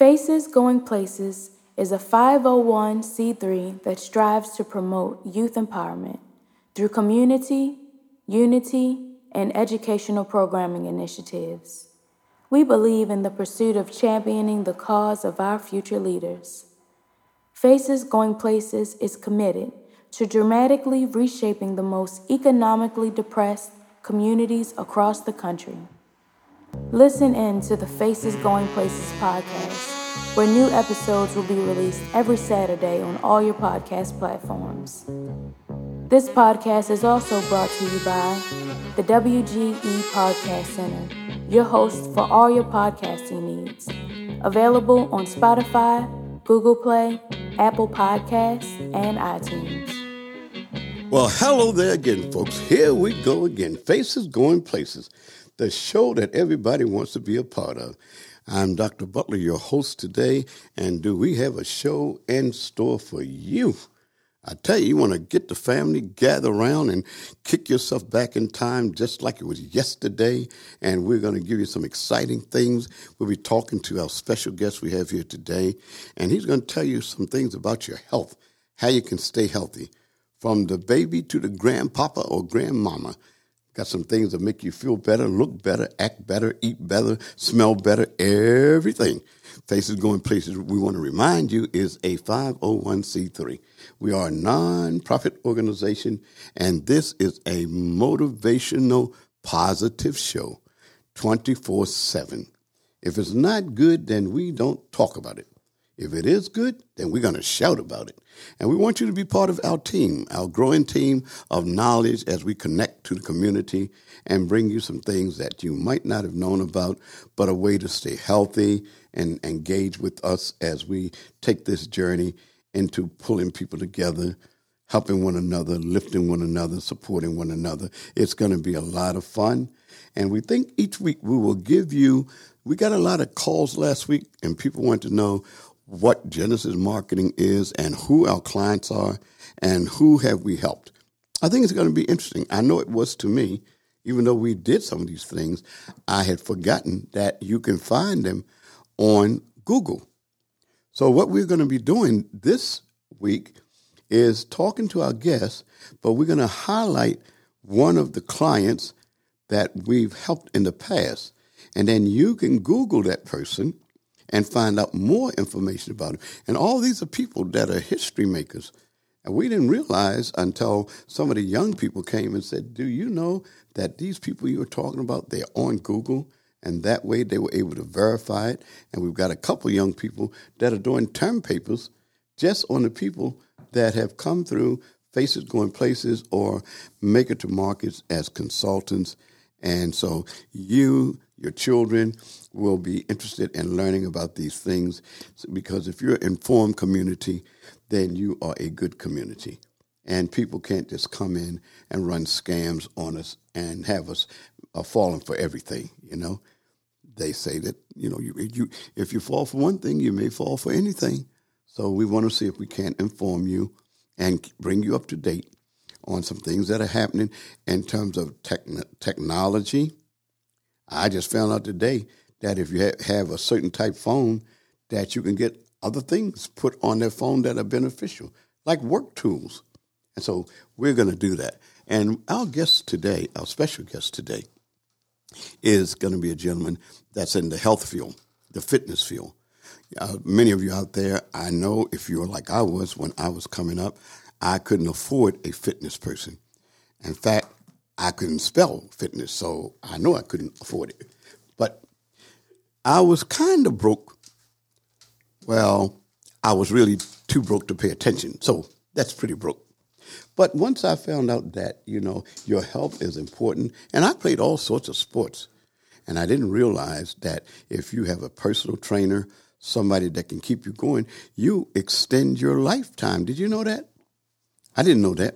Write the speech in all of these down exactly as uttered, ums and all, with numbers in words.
Faces Going Places is a five oh one c three that strives to promote youth empowerment through community, unity, and educational programming initiatives. We believe in the pursuit of championing the cause of our future leaders. Faces Going Places is committed to dramatically reshaping the most economically depressed communities across the country. Listen in to the Faces Going Places podcast, where new episodes will be released every Saturday on all your podcast platforms. This podcast is also brought to you by the W G E Podcast Center, your host for all your podcasting needs. Available on Spotify, Google Play, Apple Podcasts, and iTunes. Well, hello there again, folks. Here we go again. Faces Going Places, the show that everybody wants to be a part of. I'm Doctor Butler, your host today, and do we have a show in store for you? I tell you, you want to get the family, gather around, and kick yourself back in time just like it was yesterday. And we're going to give you some exciting things. We'll be talking to our special guest we have here today, and he's going to tell you some things about your health, how you can stay healthy, from the baby to the grandpapa or grandmama. Got some things that make you feel better, look better, act better, eat better, smell better, everything. Faces Going Places, we want to remind you, is a five oh one c three. We are a nonprofit organization, and this is a motivational, positive show, twenty-four seven. If it's not good, then we don't talk about it. If it is good, then we're going to shout about it. And we want you to be part of our team, our growing team of knowledge as we connect to the community and bring you some things that you might not have known about, but a way to stay healthy and engage with us as we take this journey into pulling people together, helping one another, lifting one another, supporting one another. It's going to be a lot of fun. And we think each week we will give you, we got a lot of calls last week, and people want to know what Genesis Marketing is and who our clients are and who have we helped. I think it's going to be interesting. I know it was to me, even though we did some of these things, I had forgotten that you can find them on Google. So what we're going to be doing this week is talking to our guests, but we're going to highlight one of the clients that we've helped in the past. And then you can Google that person and find out more information about it. And all these are people that are history makers. And we didn't realize until some of the young people came and said, do you know that these people you were talking about, they're on Google? And that way they were able to verify it. And we've got a couple young people that are doing term papers just on the people that have come through Faces Going Places or Maker to Markets as consultants. And so you, your children will be interested in learning about these things, because if you're an informed community, then you are a good community. And people can't just come in and run scams on us and have us uh, falling for everything, you know. They say that, you know, you, you if you fall for one thing, you may fall for anything. So we want to see if we can't inform you and bring you up to date on some things that are happening in terms of techn- technology. I just found out today that if you ha- have a certain type phone, that you can get other things put on their phone that are beneficial, like work tools. And so we're going to do that. And our guest today, our special guest today, is going to be a gentleman that's in the health field, the fitness field. Uh, many of you out there, I know if you're like I was when I was coming up, I couldn't afford a fitness person. In fact, I couldn't spell fitness, so I know I couldn't afford it. But I was kind of broke. Well, I was really too broke to pay attention, so that's pretty broke. But once I found out that, you know, your health is important, and I played all sorts of sports, and I didn't realize that if you have a personal trainer, somebody that can keep you going, you extend your lifetime. Did you know that? I didn't know that.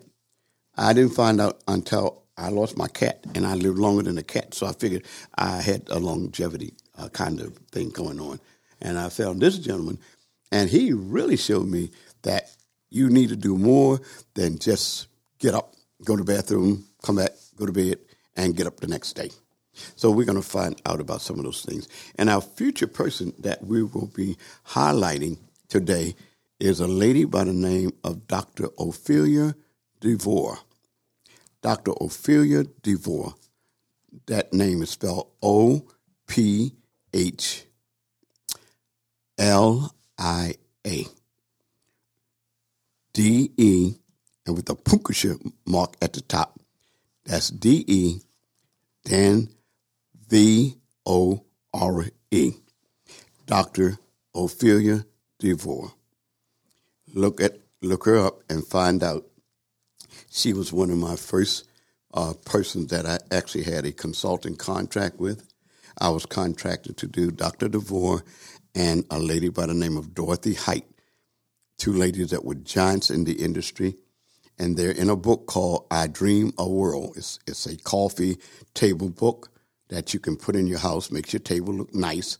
I didn't find out until I lost my cat, and I lived longer than a cat, so I figured I had a longevity uh, kind of thing going on. And I found this gentleman, and he really showed me that you need to do more than just get up, go to the bathroom, come back, go to bed, and get up the next day. So we're going to find out about some of those things. And our future person that we will be highlighting today is a lady by the name of Doctor Ophelia DeVore. Doctor Ophelia DeVore. That name is spelled O P H L I A. D E, and with a punctuation mark at the top, that's D E, then V O R E. Doctor Ophelia DeVore. Look at look her up and find out. She was one of my first uh, persons that I actually had a consulting contract with. I was contracted to do Doctor DeVore and a lady by the name of Dorothy Height, two ladies that were giants in the industry, and they're in a book called I Dream a World. It's, it's a coffee table book that you can put in your house, makes your table look nice.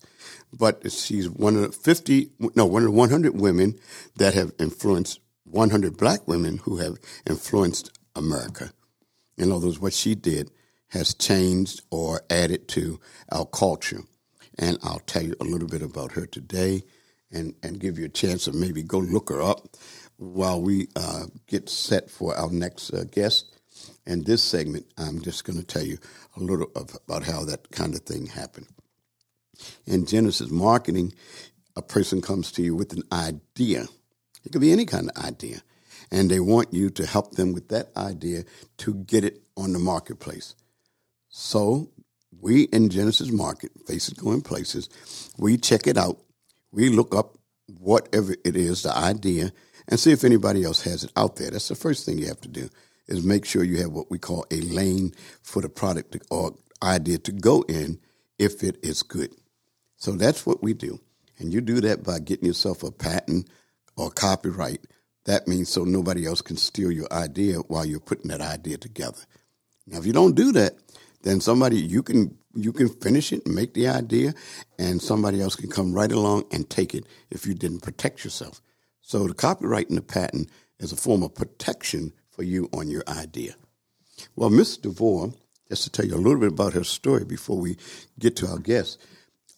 But she's one of the fifty, no, one of the one hundred women that have influenced, one hundred black women who have influenced America. In other words, what she did has changed or added to our culture. And I'll tell you a little bit about her today. And, and give you a chance to maybe go look her up while we uh, get set for our next uh, guest. And this segment, I'm just going to tell you a little of, about how that kind of thing happened. In Genesis Marketing, a person comes to you with an idea. It could be any kind of idea. And they want you to help them with that idea to get it on the marketplace. So we in Genesis Market, Faces Going Places, we check it out. We look up whatever it is, the idea, and see if anybody else has it out there. That's the first thing you have to do, is make sure you have what we call a lane for the product or idea to go in if it is good. So that's what we do. And you do that by getting yourself a patent or copyright. That means so nobody else can steal your idea while you're putting that idea together. Now, if you don't do that, then somebody, you can you can finish it and make the idea, and somebody else can come right along and take it if you didn't protect yourself. So the copyright and the patent is a form of protection for you on your idea. Well, Miz DeVore, just to tell you a little bit about her story before we get to our guest,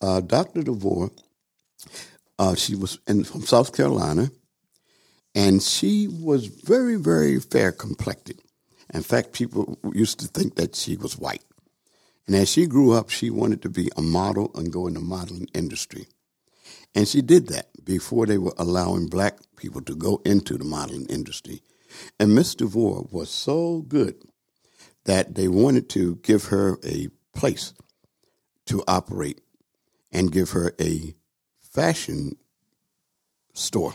uh, Doctor DeVore, uh, she was in, from South Carolina, and she was very, very fair-complected. In fact, people used to think that she was white. And as she grew up, she wanted to be a model and go in the modeling industry. And she did that before they were allowing black people to go into the modeling industry. And Miss DeVore was so good that they wanted to give her a place to operate and give her a fashion store.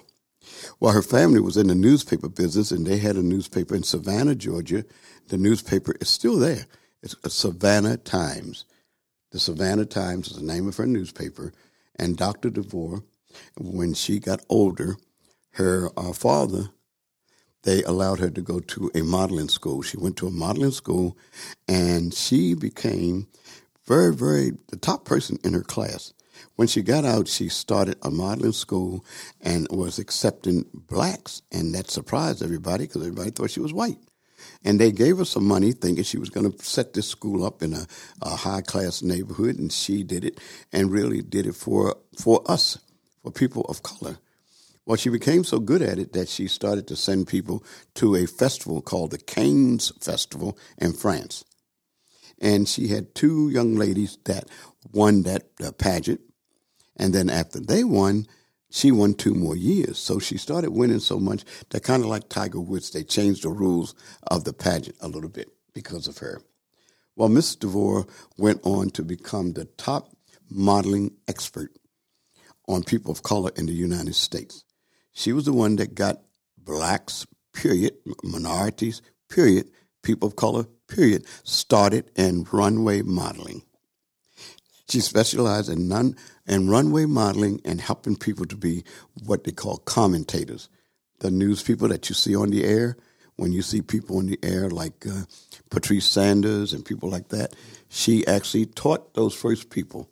Well, her family was in the newspaper business, and they had a newspaper in Savannah, Georgia. The newspaper is still there. It's Savannah Times. The Savannah Times is the name of her newspaper. And Doctor DeVore, when she got older, her uh, father, they allowed her to go to a modeling school. She went to a modeling school, and she became very, very the top person in her class. When she got out, she started a modeling school and was accepting blacks, and that surprised everybody because everybody thought she was white. And they gave her some money thinking she was going to set this school up in a, a high-class neighborhood, and she did it and really did it for for us, for people of color. Well, she became so good at it that she started to send people to a festival called the Cannes Festival in France. And she had two young ladies that won that uh, pageant. And then after they won, she won two more years. So she started winning so much that kind of like Tiger Woods, they changed the rules of the pageant a little bit because of her. Well, Miss DeVore went on to become the top modeling expert on people of color in the United States. She was the one that got blacks, period, minorities, period, people of color, period, started in runway modeling. She specialized in, non, in runway modeling and helping people to be what they call commentators, the news people that you see on the air. When you see people on the air like uh, Patrice Sanders and people like that, she actually taught those first people,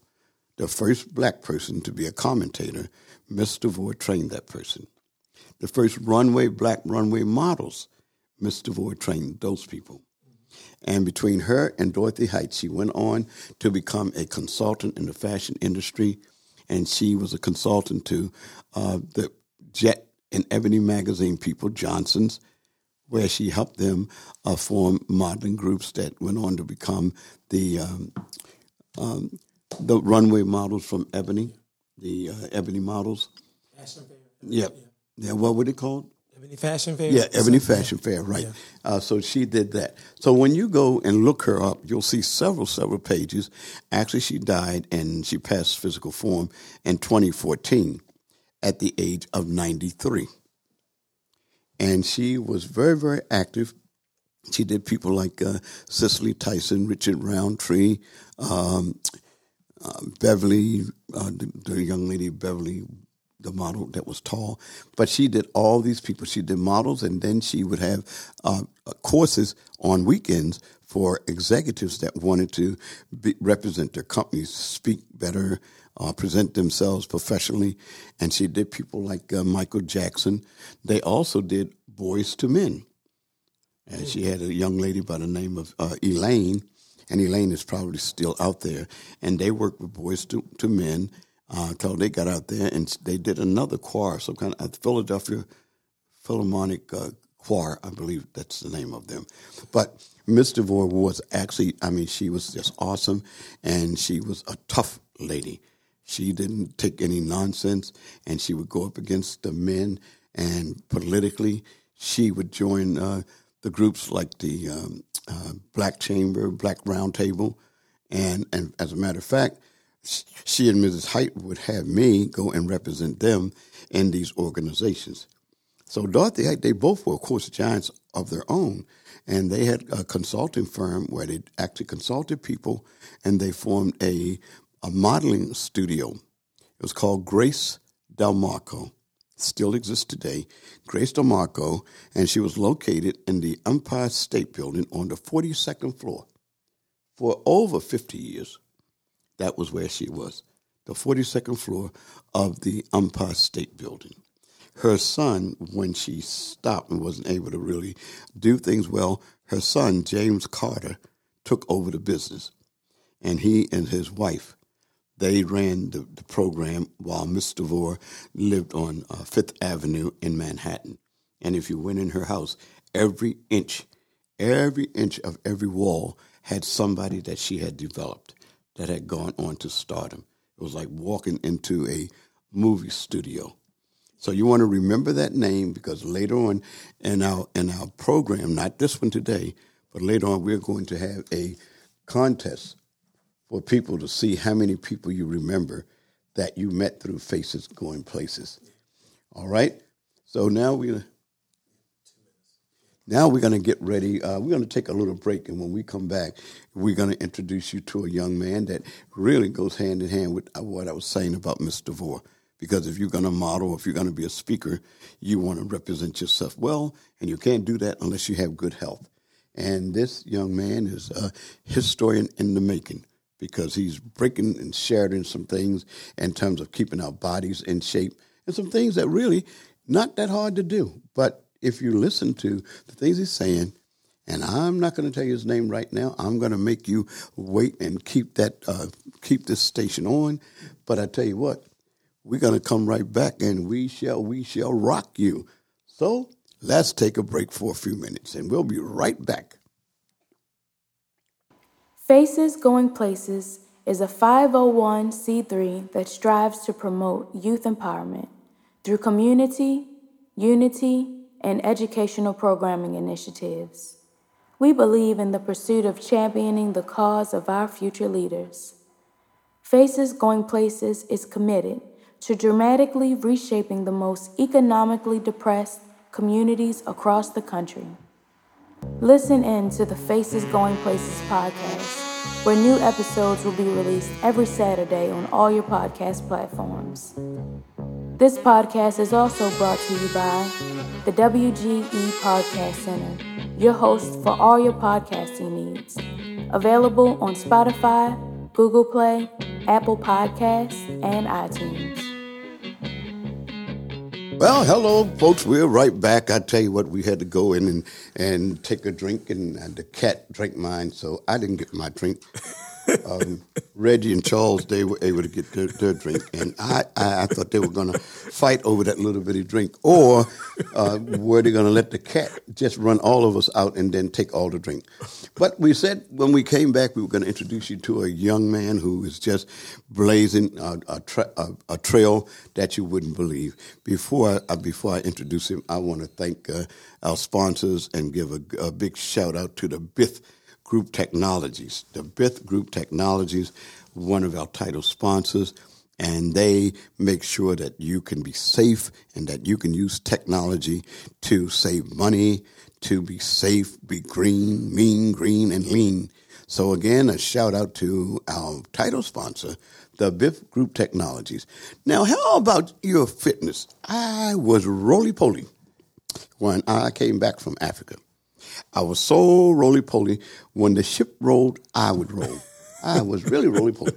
the first black person to be a commentator. Miss DeVore trained that person. The first runway black runway models, Miss DeVore trained those people. And between her and Dorothy Height, she went on to become a consultant in the fashion industry. And she was a consultant to uh, the Jet and Ebony magazine people, Johnson's, where she helped them uh, form modeling groups that went on to become the um, um, the runway models from Ebony, the uh, Ebony models. Fashion Fair. Yep. Yeah. Yeah. What were they called? Ebony Fashion Fair. Yeah, Ebony Fashion Fair, right. Yeah. Uh, so she did that. So when you go and look her up, you'll see several, several pages. Actually, she died and she passed physical form in twenty fourteen at the age of ninety-three. And she was very, very active. She did people like uh, Cicely Tyson, Richard Roundtree, um, uh, Beverly, uh, the, the young lady Beverly, the model that was tall. But she did all these people. She did models, and then she would have uh, courses on weekends for executives that wanted to be, represent their companies, speak better, Uh, present themselves professionally, and she did people like uh, Michael Jackson. They also did Boys to Men, and mm-hmm. she had a young lady by the name of uh, Elaine, and Elaine is probably still out there, and they worked with Boys to, to Men until uh, they got out there, and they did another choir, some kind of a Philadelphia Philharmonic uh, Choir, I believe that's the name of them. But Miss DeVore was actually, I mean, she was just awesome, and she was a tough lady. She didn't take any nonsense, and she would go up against the men. And politically, she would join uh, the groups like the um, uh, Black Chamber, Black Round Table. And, and as a matter of fact, she and Missus Height would have me go and represent them in these organizations. So Dorothy Height, they both were, of course, giants of their own. And they had a consulting firm where they actually consulted people, and they formed a a modeling studio. It was called Grace Del Marco. Still exists today. Grace Del Marco, and she was located in the Empire State Building on the forty-second floor. For over fifty years, that was where she was, the forty-second floor of the Empire State Building. Her son, when she stopped and wasn't able to really do things well, her son, James Carter, took over the business, and he and his wife, they ran the, the program while Miss DeVore lived on uh, Fifth Avenue in Manhattan. And if you went in her house, every inch, every inch of every wall had somebody that she had developed that had gone on to stardom. It was like walking into a movie studio. So you want to remember that name, because later on in our, in our program, not this one today, but later on we're going to have a contest for people to see how many people you remember that you met through Faces Going Places. All right? So now we're, now we're going to get ready. Uh, we're going to take a little break, and when we come back, we're going to introduce you to a young man that really goes hand in hand with what I was saying about Miss DeVore. Because if you're going to model, if you're going to be a speaker, you want to represent yourself well, and you can't do that unless you have good health. And this young man is a historian in the making, because he's breaking and sharing some things in terms of keeping our bodies in shape, and some things that really not that hard to do. But if you listen to the things he's saying, and I'm not going to tell you his name right now, I'm going to make you wait and keep that uh, keep this station on. But I tell you what, we're going to come right back, and we shall we shall rock you. So let's take a break for a few minutes, and we'll be right back. Faces Going Places is a five oh one c three that strives to promote youth empowerment through community, unity, and educational programming initiatives. We believe in the pursuit of championing the cause of our future leaders. Faces Going Places is committed to dramatically reshaping the most economically depressed communities across the country. Listen in to the Faces Going Places podcast, where new episodes will be released every Saturday on all your podcast platforms. This podcast is also brought to you by the W G E Podcast Center, your host for all your podcasting needs. Available on Spotify, Google Play, Apple Podcasts, and iTunes. Well, hello, folks. We're right back. I tell you what, we had to go in and, and take a drink, and the cat drank mine, so I didn't get my drink. Um, Reggie and Charles, they were able to get their, their drink, and I, I, I thought they were going to fight over that little bitty drink, or uh, were they going to let the cat just run all of us out and then take all the drink? But we said when we came back, we were going to introduce you to a young man who is just blazing a, a, tra- a, a trail that you wouldn't believe. Before I, before I introduce him, I want to thank uh, our sponsors and give a, a big shout-out to the Bith Group Technologies, the Bith Group Technologies, one of our title sponsors, and they make sure that you can be safe and that you can use technology to save money, to be safe, be green, mean, green, and lean. So again, a shout out to our title sponsor, the Bith Group Technologies. Now, how about your fitness? I was roly-poly when I came back from Africa. I was so roly-poly, when the ship rolled, I would roll. I was really roly-poly.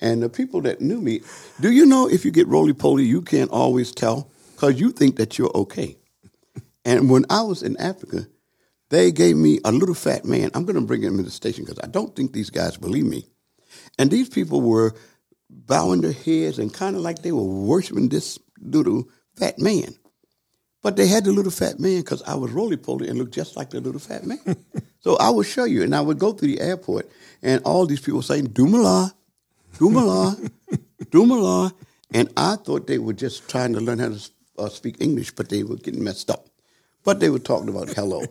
And the people that knew me, do you know if you get roly-poly, you can't always tell because you think that you're okay. And when I was in Africa, they gave me a little fat man. I'm going to bring him to the station because I don't think these guys believe me. And these people were bowing their heads and kind of like they were worshiping this little fat man. But they had the little fat man because I was roly-poly and looked just like the little fat man. So I would show you, and I would go through the airport, and all these people saying, Dumala, Dumala, Dumala. And I thought they were just trying to learn how to uh, speak English, but they were getting messed up. But they were talking about hello.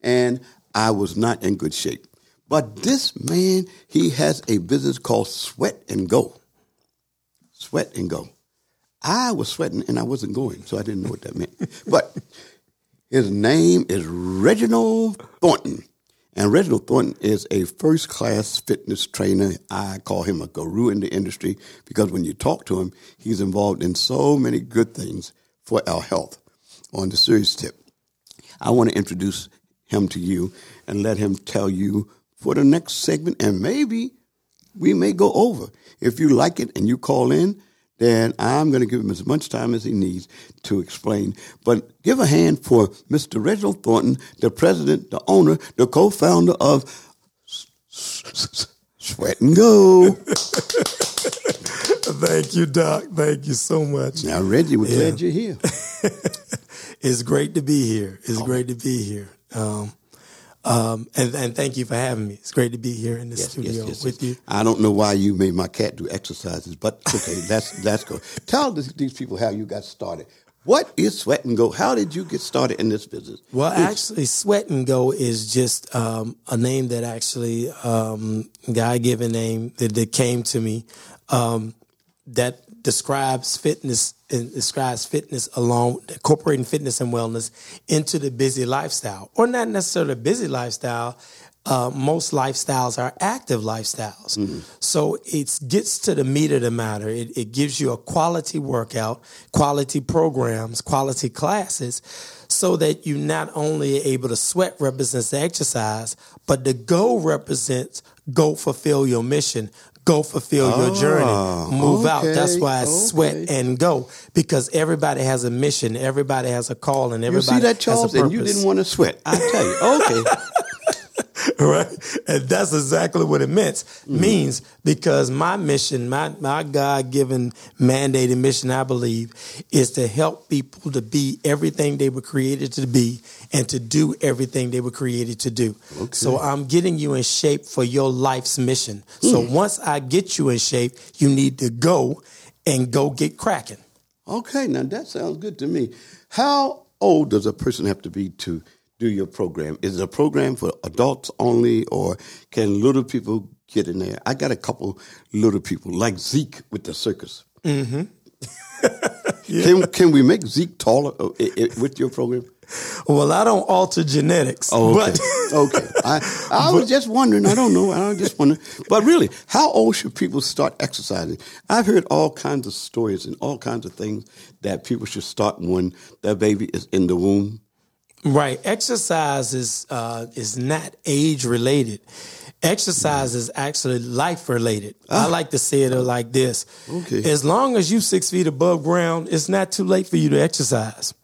And I was not in good shape. But this man, he has a business called Sweat and Go. Sweat and Go. I was sweating, and I wasn't going, so I didn't know what that meant. But his name is Reginald Thornton, and Reginald Thornton is a first-class fitness trainer. I call him a guru in the industry because when you talk to him, he's involved in so many good things for our health. On the serious tip, I want to introduce him to you and let him tell you for the next segment, and maybe we may go over. If you like it and you call in, then I'm going to give him as much time as he needs to explain. But give a hand for Mister Reginald Thornton, the president, the owner, the co-founder of Sweat and Go. Thank you, Doc. Thank you so much. Now, Reggie, we're yeah. glad you're here. It's great to be here. It's oh. great to be here. Um, Um, and, and thank you for having me. It's great to be here in the yes, studio yes, yes, with yes. you. I don't know why you made my cat do exercises, but okay, that's that's cool. Tell this, these people how you got started. What is Sweat and Go? How did you get started in this business? Well, Please. actually, Sweat and Go is just um, a name that actually um, God-given name that, that came to me um, that describes fitness and describes fitness along incorporating fitness and wellness into the busy lifestyle, or not necessarily a busy lifestyle. Uh, most lifestyles are active lifestyles. Mm-hmm. So it gets to the meat of the matter. It, it gives you a quality workout, quality programs, quality classes, so that you not only are able to sweat represents the exercise, but the go represents go fulfill your mission. Go fulfill oh, your journey. Move okay, out. That's why I okay. sweat and go, because everybody has a mission. Everybody has a call, and everybody you see that, Charles, has a purpose. And you didn't want to sweat. I tell you, okay, right? And that's exactly what it meant mm-hmm. means. Because my mission, my my God-given mandated mission, I believe, is to help people to be everything they were created to be and to do everything they were created to do. Okay. So I'm getting you in shape for your life's mission. Mm. So once I get you in shape, you need to go and go get cracking. Okay, now that sounds good to me. How old does a person have to be to do your program? Is it a program for adults only, or can little people get in there? I got a couple little people, like Zeke with the circus. Mm-hmm. yeah. Can can we make Zeke taller uh, uh, with your program? Well, I don't alter genetics. Oh, okay. But okay. I, I was but, just wondering. I don't know. I was just wondering. But really, how old should people start exercising? I've heard all kinds of stories and all kinds of things that people should start when their baby is in the womb. Right. Exercise is uh, is not age related. Exercise is actually life related. Ah. I like to say it like this. Okay. As long as you're six feet above ground, it's not too late for you to exercise.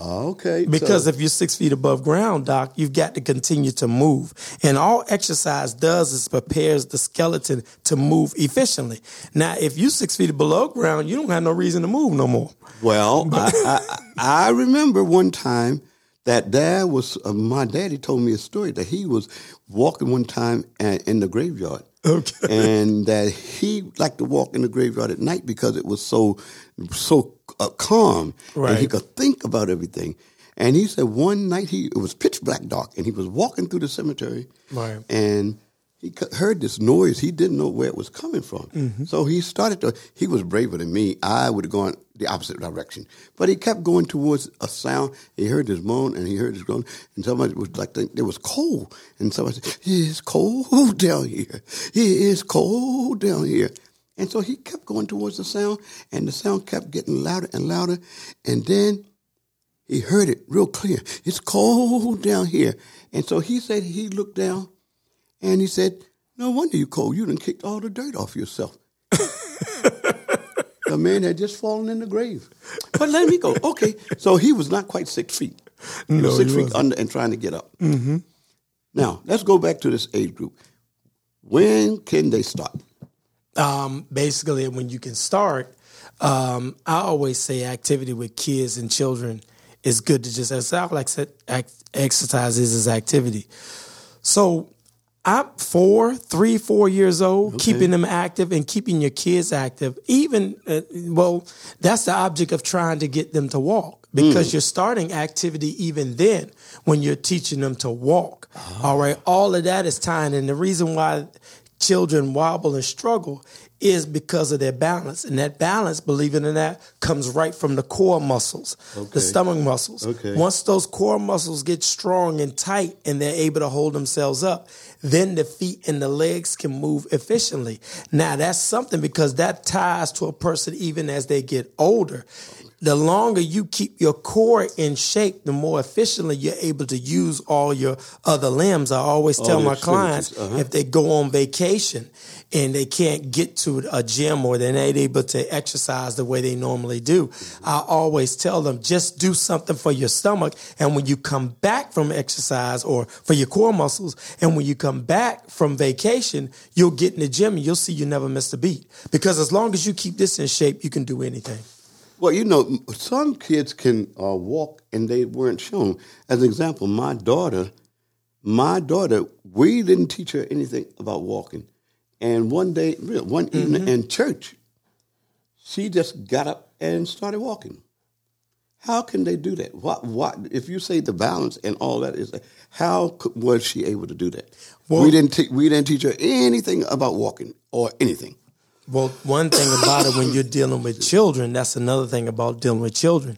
Okay. Because so. if you're six feet above ground, Doc, you've got to continue to move. And all exercise does is prepares the skeleton to move efficiently. Now, if you're six feet below ground, you don't have no reason to move no more. Well, I, I, I remember one time that dad was, uh, my daddy told me a story that he was walking one time at, in the graveyard. Okay. And that he liked to walk in the graveyard at night because it was so so uh, calm. Right. And he could think about everything. And he said one night, he it was pitch black dark, and he was walking through the cemetery. Right. And he heard this noise. He didn't know where it was coming from. Mm-hmm. So he started to, he was braver than me. I would have gone the opposite direction. But he kept going towards a sound. He heard this moan, and he heard this groan. And somebody was like, it was cold. And somebody said, it's cold down here. It is cold down here. And so he kept going towards the sound, and the sound kept getting louder and louder. And then he heard it real clear. It's cold down here. And so he said he looked down, and he said, no wonder you cold. You done kicked all the dirt off yourself. The man had just fallen in the grave. But let me go. Okay. So he was not quite six feet. He no, was six he feet wasn't. under and trying to get up. Mm-hmm. Now, let's go back to this age group. When can they start? Um, basically, when you can start, um, I always say activity with kids and children is good to just exercise. Like exercise is his activity. So I'm four, three, four years old, okay. Keeping them active and keeping your kids active. Even, uh, well, that's the object of trying to get them to walk because mm. you're starting activity even then when you're teaching them to walk. Oh. All right. All of that is tying in. The reason why children wobble and struggle is because of their balance. And that balance, believe it or not, comes right from the core muscles, okay. the stomach muscles. Okay. Once those core muscles get strong and tight and they're able to hold themselves up, then the feet and the legs can move efficiently. Now, that's something because that ties to a person even as they get older. The longer you keep your core in shape, the more efficiently you're able to use all your other limbs. I always all tell my clients uh-huh. if they go on vacation and they can't get to a gym or they're not able to exercise the way they normally do, mm-hmm. I always tell them just do something for your stomach. And when you come back from exercise or for your core muscles, and when you come back from vacation, you'll get in the gym and you'll see you never miss a beat. Because as long as you keep this in shape, you can do anything. Well, you know, some kids can uh, walk and they weren't shown. As an example, my daughter, my daughter, we didn't teach her anything about walking. And one day, one evening mm-hmm. in church, she just got up and started walking. How can they do that? What? What? If you say the balance and all that is, how could, was she able to do that? Well, we didn't. Te- we didn't teach her anything about walking or anything. Well, one thing about it when you're dealing with children, that's another thing about dealing with children.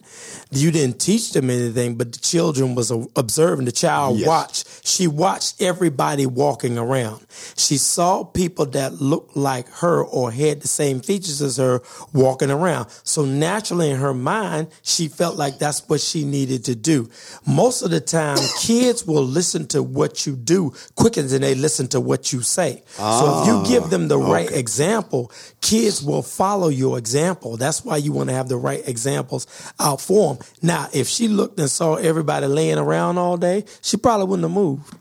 You didn't teach them anything, but the children was observing. The child yes. watched. She watched everybody walking around. She saw people that looked like her or had the same features as her walking around. So naturally in her mind, she felt like that's what she needed to do. Most of the time, kids will listen to what you do quicker than they listen to what you say. Ah, so if you give them the okay. right example, kids will follow your example. That's why you want to have the right examples out for them. Now, if she looked and saw everybody laying around all day, she probably wouldn't have moved.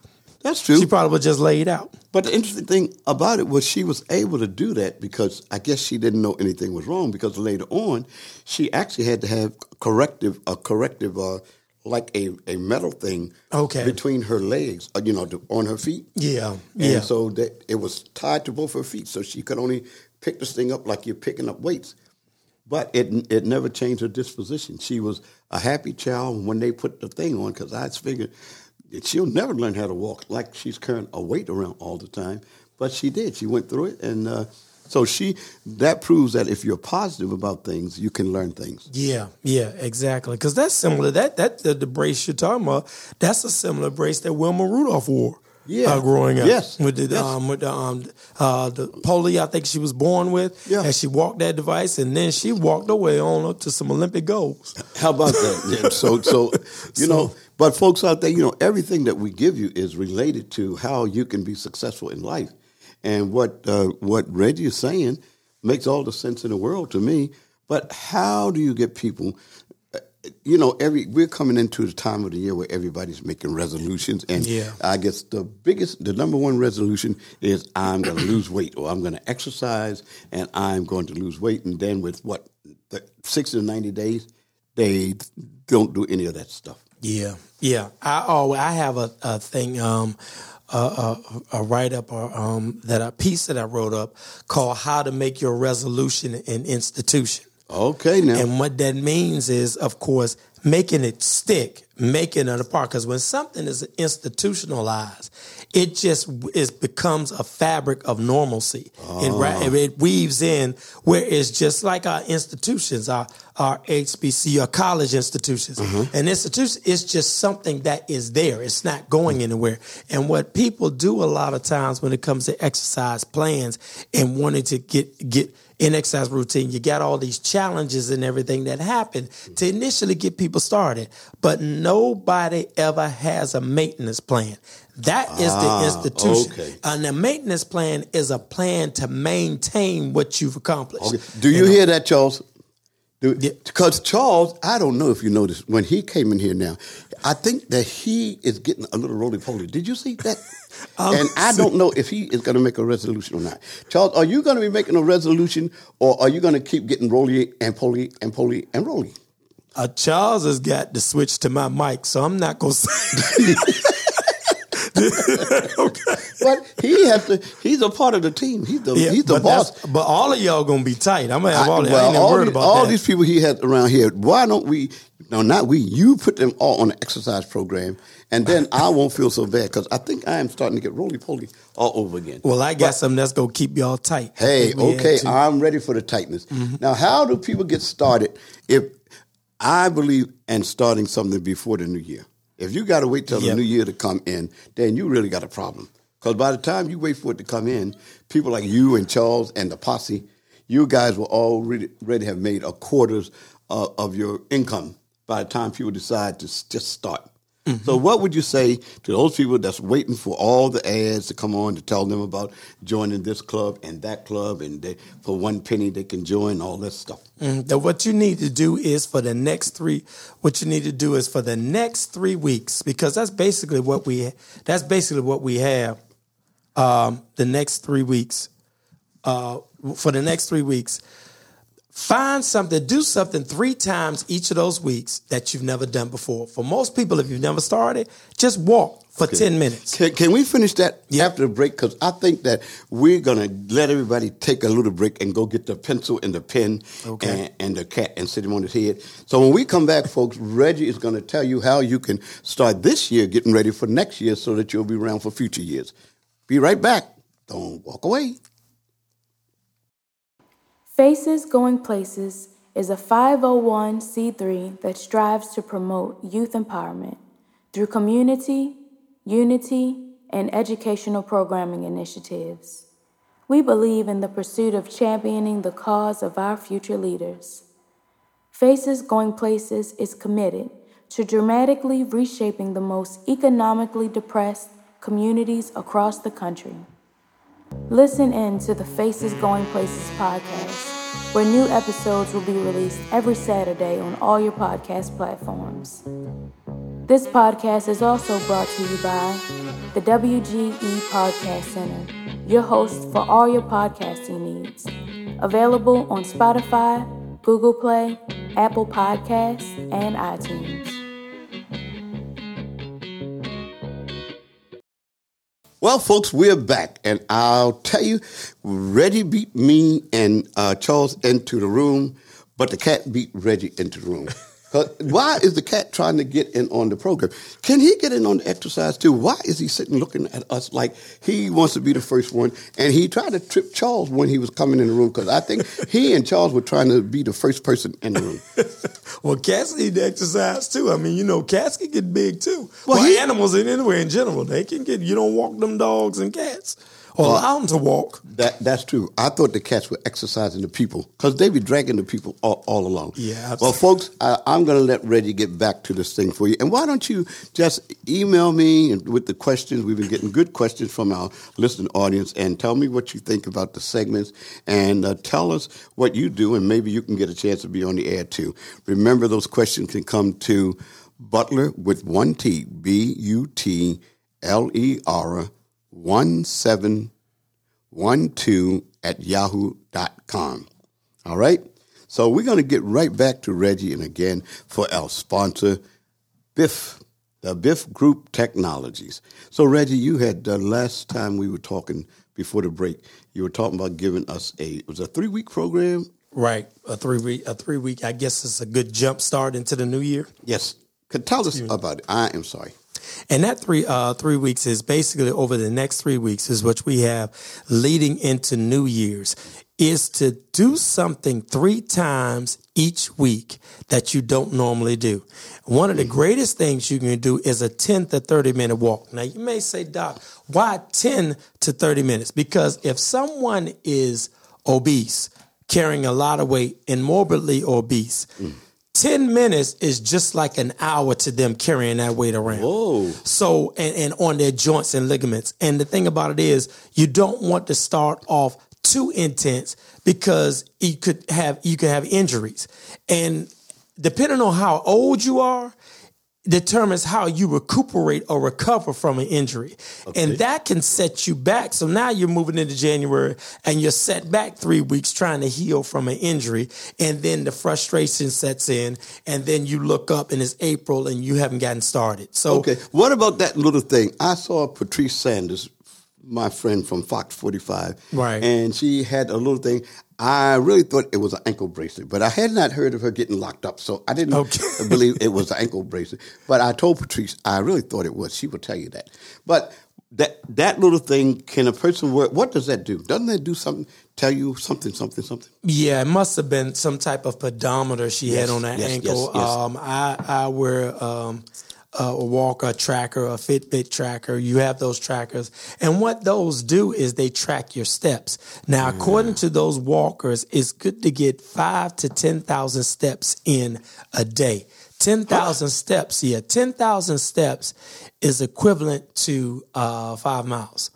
That's true. She probably would just lay it out. But the interesting thing about it was she was able to do that because I guess she didn't know anything was wrong because later on, she actually had to have corrective, a corrective, uh, like a, a metal thing okay. between her legs, you know, on her feet. Yeah. And yeah. so that it was tied to both her feet so she could only pick this thing up like you're picking up weights. But it it never changed her disposition. She was a happy child when they put the thing on because I figured she'll never learn how to walk like she's carrying a weight around all the time. But she did. She went through it. And uh, so she that proves that if you're positive about things, you can learn things. Yeah, yeah, exactly. Because that's similar. That, that the, the brace you're talking about, that's a similar brace that Wilma Rudolph wore. Yeah, uh, growing up, yes, with the yes. um, with the, um, uh, the polio, I think she was born with, yeah. and she walked that device, and then she walked her way on up to some Olympic goals. How about that? Yeah. So, so you so, know, But folks out there, you know, everything that we give you is related to how you can be successful in life. And what uh, what Reggie is saying makes all the sense in the world to me. But how do you get people? You know, every we're coming into the time of the year where everybody's making resolutions, and yeah. I guess the biggest, the number one resolution is I'm going to lose weight, or I'm going to exercise, and I'm going to lose weight. And then with what sixty to ninety days, they don't do any of that stuff. Yeah, yeah. I always I have a, a thing. Um, Uh, a, a write-up or um, that a piece that I wrote up called How to Make Your Resolution an Institution. Okay, now. And what that means is, of course, making it stick, making it apart. Because when something is institutionalized, it just it becomes a fabric of normalcy. Oh. It, it weaves in where it's just like our institutions, our, our H B C U, our college institutions. Mm-hmm. An institution is just something that is there. It's not going anywhere. And what people do a lot of times when it comes to exercise plans and wanting to get get in exercise routine, you got all these challenges and everything that happen to initially get people started, but nobody ever has a maintenance plan. That is ah, the institution. Okay. And the maintenance plan is a plan to maintain what you've accomplished. Okay. Do you, you know? hear that, Charles? Because yeah. Charles, I don't know if you noticed, when he came in here now, I think that he is getting a little roly-poly. Did you see that? Um, and I don't know if he is going to make a resolution or not. Charles, are you going to be making a resolution, or are you going to keep getting roly and poly and poly and roly? Uh, Charles has got to switch to my mic, so I'm not going to say okay. But he has to. He's a part of the team. He's the yeah, he's the but boss. But all of y'all gonna be tight. I'm gonna have all. I, well, I ain't all worried these, about all that. These people he has around here. Why don't we? No, not we. You put them all on an exercise program, and then I won't feel so bad, because I think I am starting to get roly poly all over again. Well, I got but, something that's gonna keep y'all tight. Hey, okay, I'm ready for the tightness. Mm-hmm. Now, how do people get started? If I believe in starting something before the new year. If you got to wait till yep. the new year to come in, then you really got a problem. Because by the time you wait for it to come in, people like you and Charles and the posse, you guys will already, already have made a quarters uh, of your income by the time people decide to just start. Mm-hmm. So what would you say to those people that's waiting for all the ads to come on to tell them about joining this club and that club, and they, for one penny they can join all this stuff? Mm-hmm. Now what you need to do is for the next three, what you need to do is for the next three weeks, because that's basically what we that's basically what we have. Um, the next three weeks, uh, for the next three weeks, find something, do something three times each of those weeks that you've never done before. For most people, if you've never started, just walk for okay. ten minutes. Can, can we finish that yeah. after the break? Because I think that we're going to let everybody take a little break and go get the pencil and the pen okay. and, and the cat and sit him on his head. So when we come back, folks, Reggie is going to tell you how you can start this year getting ready for next year so that you'll be around for future years. Be right back. Don't walk away. Faces Going Places is a five oh one c three that strives to promote youth empowerment through community, unity, and educational programming initiatives. We believe in the pursuit of championing the cause of our future leaders. Faces Going Places is committed to dramatically reshaping the most economically depressed communities across the country. Listen in to the Faces Going Places podcast, where new episodes will be released every Saturday on all your podcast platforms. This podcast is also brought to you by the W G E Podcast Center, your host for all your podcasting needs. Available on Spotify, Google Play, Apple Podcasts, and iTunes. Well, folks, we're back, and I'll tell you, Reggie beat me and uh, Charles into the room, but the cat beat Reggie into the room. Why is the cat trying to get in on the program? Can he get in on the exercise, too? Why is he sitting looking at us like he wants to be the first one? And he tried to trip Charles when he was coming in the room, because I think he and Charles were trying to be the first person in the room. Well, cats need to exercise, too. I mean, you know, cats can get big, too. Well, well he, animals in anywhere in general, they can get, you don't walk them dogs and cats. or well, allow them to walk. That that's true. I thought the cats were exercising the people because they be dragging the people all, all along. Yeah. Well, folks, I, I'm going to let Reggie get back to this thing for you. And why don't you just email me with the questions? We've been getting good questions from our listening audience, and tell me what you think about the segments, and uh, tell us what you do, and maybe you can get a chance to be on the air too. Remember, those questions can come to Butler with one T, B U T L E R one seven one two at yahoo dot com. All right? So we're going to get right back to Reggie, and again for our sponsor, Bith, the Bith Group Technologies. So, Reggie, you had, the uh, last time we were talking before the break, you were talking about giving us a, it was a three-week program? Right, a three-week, a three-week, I guess it's a good jump start into the new year. Yes. Tell us about it. I am sorry. And that three uh, three weeks is basically over the next three weeks is what we have leading into New Year's, is to do something three times each week that you don't normally do. One of the greatest things you can do is a ten to thirty minute walk. Now, you may say, Doc, why ten to thirty minutes? Because if someone is obese, carrying a lot of weight and morbidly obese, mm. ten minutes is just like an hour to them carrying that weight around. Whoa. So, and, and on their joints and ligaments. And the thing about it is, you don't want to start off too intense because you could have, you could have injuries. And depending on how old you are, determines how you recuperate or recover from an injury. Okay. And that can set you back. So now you're moving into January and you're set back three weeks trying to heal from an injury. And then the frustration sets in. And then you look up and it's April and you haven't gotten started. So, okay. What about that little thing? I saw Patrice Sanders, my friend from Fox forty-five. Right. And she had a little thing. I really thought it was an ankle bracelet, but I had not heard of her getting locked up, so I didn't okay. believe it was an ankle bracelet. But I told Patrice, I really thought it was. She would tell you that. But that that little thing, can a person wear, what does that do? Doesn't that do something, tell you something, something, something? Yeah, it must have been some type of pedometer she yes, had on that yes, ankle. Yes, yes. Um, I, I wear... Um, Uh, a walker, a tracker, a Fitbit tracker. You have those trackers. And what those do is they track your steps. Now, mm. according to those walkers, it's good to get five to ten thousand steps in a day. ten thousand huh? steps, yeah. ten thousand steps is equivalent to uh, five miles.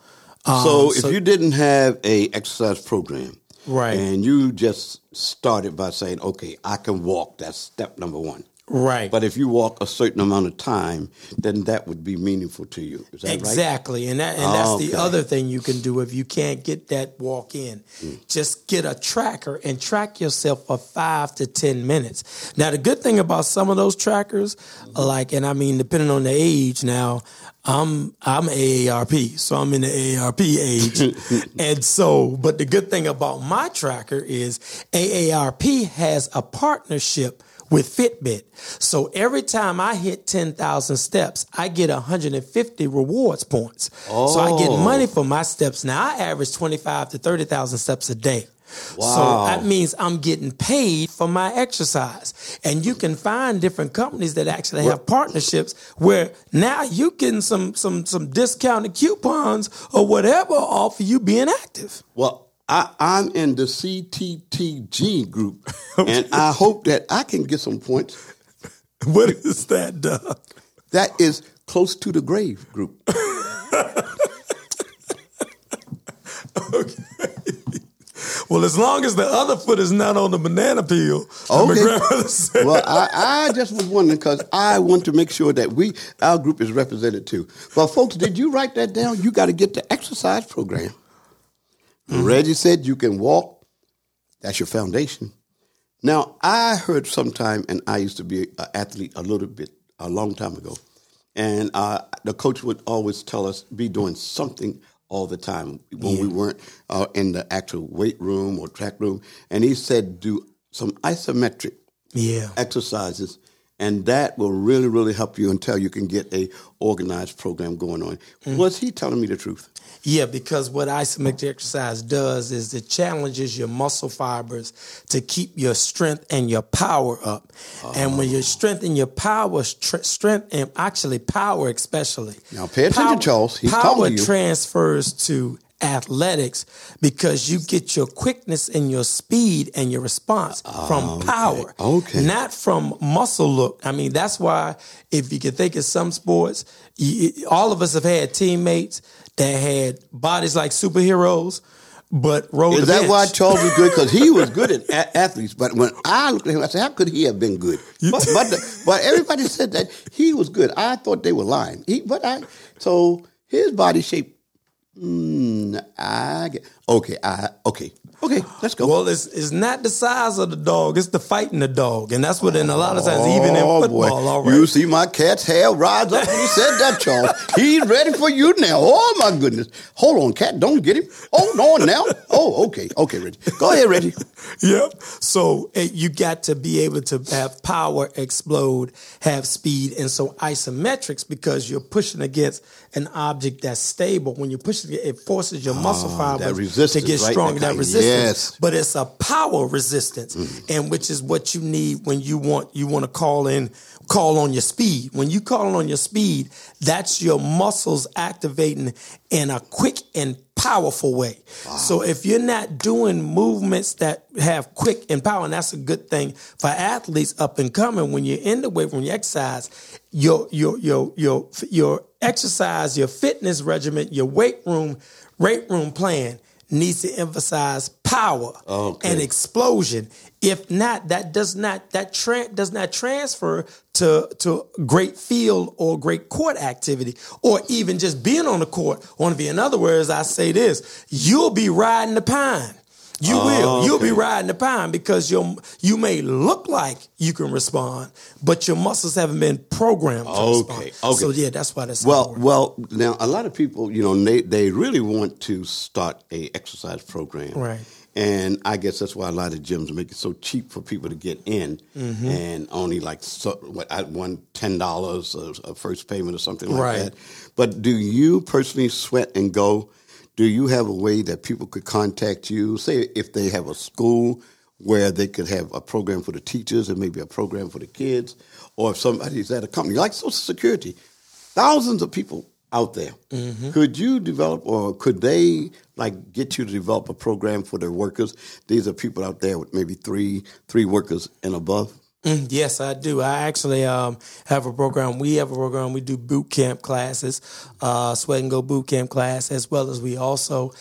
Um, so if so- you didn't have a exercise program, right, and you just started by saying, okay, I can walk, that's step number one. Right. But if you walk a certain amount of time, then that would be meaningful to you. Is that exactly. Right? Exactly. And that, and that's okay. the other thing you can do if you can't get that walk in. Mm. Just get a tracker and track yourself for five to ten minutes. Now, the good thing about some of those trackers, mm-hmm. like, and I mean, depending on the age now, I'm I'm A A R P, so I'm in the A A R P age. And so, but the good thing about my tracker is A A R P has a partnership with Fitbit. So every time I hit ten thousand steps, I get one hundred fifty rewards points. Oh. So I get money for my steps. Now I average twenty-five to thirty thousand steps a day. Wow. So that means I'm getting paid for my exercise. And you can find different companies that actually have partnerships where now you're getting some some some discounted coupons or whatever off of you being active. Well, I, I'm in the C T T G group, and I hope that I can get some points. What is that, Doug? That is Close to the Grave group. Okay. Well, as long as the other foot is not on the banana peel. Okay. Well, I, I just was wondering because I want to make sure that we, our group is represented too. But folks, did you write that down? You got to get the exercise program. Mm-hmm. Reggie said you can walk. That's your foundation. Now, I heard sometime, and I used to be an athlete a little bit, a long time ago, and uh, the coach would always tell us, be doing something all the time when yeah. we weren't uh, in the actual weight room or track room. And he said, do some isometric yeah. exercises, and that will really, really help you until you can get a organized program going on. Mm-hmm. Was he telling me the truth? Yeah, because what isometric exercise does is it challenges your muscle fibers to keep your strength and your power up. Oh. And when your strength and your power, tr- strength and actually power especially. Now pay attention, power, Charles. He's power transfers to athletics because you get your quickness and your speed and your response oh, from power, okay. okay, not from muscle look. I mean, that's why if you can think of some sports, you, all of us have had teammates that had bodies like superheroes, but rode Is the that bench. Why Charles was good? Because he was good at a- athletes. But when I looked at him, I said, how could he have been good? But, but, the, but everybody said that he was good. I thought they were lying. He, but I, so his body shape, mm, I get, okay, I, okay, okay, let's go. Well, it's, it's not the size of the dog. It's the fight in the dog. And that's what in a lot of times, oh, even in football. All right. You see my cat's hair rise up when you said that, Charles. He's ready for you now. Oh, my goodness. Hold on, cat. Don't get him. Hold on now. Oh, okay. Okay, Reggie. Go ahead, Reggie. Yep. So you got to be able to have power, explode, have speed. And so isometrics, because you're pushing against an object that's stable. When you push it, it forces your muscle oh, fibers to get right stronger. That resistance, yes. But it's a power resistance, mm. and which is what you need when you want you want to call in, call on your speed. When you call on your speed, that's your muscles activating in a quick and powerful way. Wow. So if you're not doing movements that have quick and power, and that's a good thing for athletes up and coming. When you're in the weight room, you exercise, your your your your your exercise, your fitness regimen, your weight room weight room plan needs to emphasize power okay. and explosion. If not, that does not that tra- does not transfer to to great field or great court activity, or even just being on the court. Or in other words, I say this: you'll be riding the pine. You oh, will. Okay. You'll be riding the pine because you you may look like you can respond, but your muscles haven't been programmed to okay, respond. Okay. So, yeah, that's why that's well, well, now, a lot of people, you know, they, they really want to start a exercise program. Right. And I guess that's why a lot of gyms make it so cheap for people to get in mm-hmm. and only like so, what I won ten dollars a, a first payment or something like right. that. But do you personally sweat and go? Do you have a way that people could contact you? Say if they have a school where they could have a program for the teachers and maybe a program for the kids, or if somebody's at a company like Social Security, thousands of people out there. Mm-hmm. Could you develop, or could they like get you to develop a program for their workers? These are people out there with maybe three three workers and above. Yes, I do. I actually um, have a program. We have a program. We do boot camp classes, uh, Sweat and Go boot camp class, as well as we also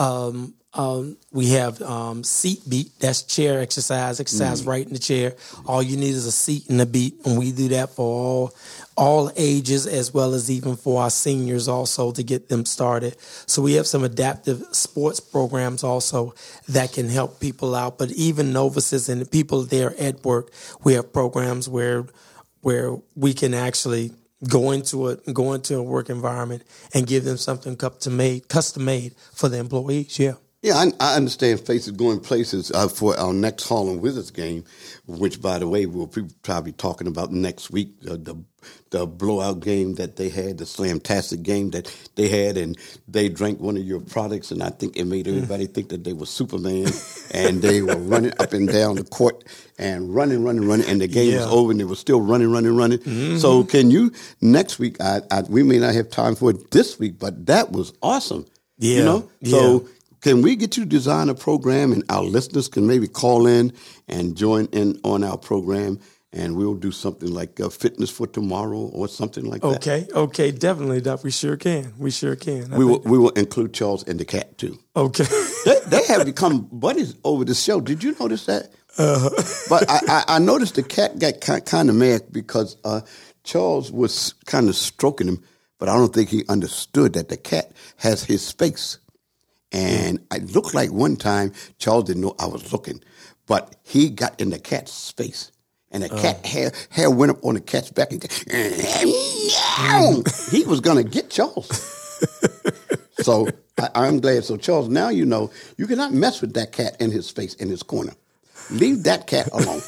um, um, we have um, seat beat. That's chair exercise, exercise mm-hmm. right in the chair. All you need is a seat and a beat, and we do that for all all ages, as well as even for our seniors also to get them started. So we have some adaptive sports programs also that can help people out. But even novices and the people there at work, we have programs where where we can actually go into it, go into a work environment and give them something custom made, custom made for the employees. Yeah. Yeah, I, I understand Faces Going Places uh, for our next Harlem Wizards game, which, by the way, we'll be probably talking about next week, uh, the the blowout game that they had, the slamtastic game that they had, and they drank one of your products, and I think it made everybody think that they were Superman, and they were running up and down the court and running, running, running, and the game yeah. was over, and they were still running, running, running. Mm-hmm. So can you, next week, I, I we may not have time for it this week, but that was awesome. Yeah. You know? So. Yeah. Can we get you to design a program, and our listeners can maybe call in and join in on our program, and we'll do something like uh, Fitness for Tomorrow or something like okay, that? Okay, okay, definitely, Doc. We sure can. We sure can. I we will, we will include Charles and the cat, too. Okay. they, they have become buddies over the show. Did you notice that? Uh-huh. But I, I, I noticed the cat got kind, kind of mad because uh, Charles was kind of stroking him, but I don't think he understood that the cat has his space. And it looked like one time Charles didn't know I was looking, but he got in the cat's space, and the uh. cat hair hair went up on the cat's back, and he was gonna get Charles. So I, I'm glad. So Charles, now you know you cannot mess with that cat in his space, in his corner. Leave that cat alone.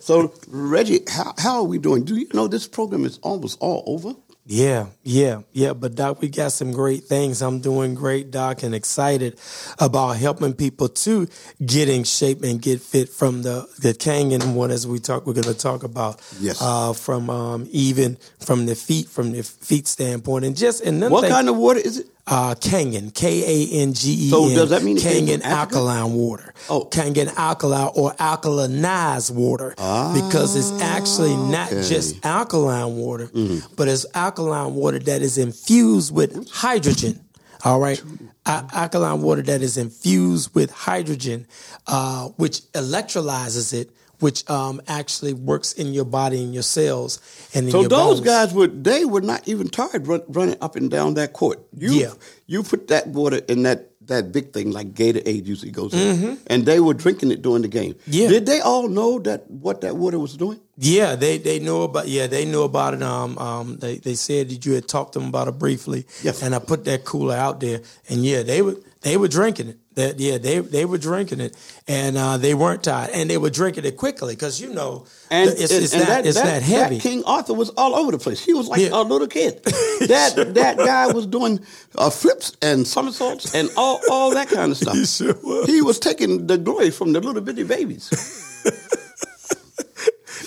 So Reggie, how how are we doing? Do you know this program is almost all over? Yeah, yeah, yeah. But, Doc, we got some great things. I'm doing great, Doc, and excited about helping people to get in shape and get fit from the, the Kangen one, as we talk, we're going to talk about. Yes. Uh, from um, even from the feet, from the feet standpoint. And just another What thing, kind of water is it? uh, Kangen, K A N G E N. So does that mean Kangen alkaline water? Oh, Kangen alkaline or alkalinized water, ah, because it's actually not okay. just alkaline water, mm-hmm. but it's alkaline water that is infused with hydrogen. All right, Al- alkaline water that is infused with hydrogen, uh, which electrolyzes it, which um, actually works in your body and your cells. And in so your those bones. Guys would they were not even tired run, running up and down that court. You, yeah, you put that water in that that big thing like Gatorade usually goes in, mm-hmm. and they were drinking it during the game. Yeah. Did they all know that what that water was doing? Yeah, they they know about yeah they knew about it. Um, um, they they said that you had talked to them about it briefly. Yes. And I put that cooler out there, and yeah, they were they were drinking it. That yeah, they they were drinking it, and uh, they weren't tired, and they were drinking it quickly because you know and, it's, and, it's and not that, it's that, not heavy. That King Arthur was all over the place. He was like yeah. a little kid. That sure. that guy was doing uh, flips and somersaults and all, all that kind of stuff. He, sure was. He was taking the glory from the little bitty babies.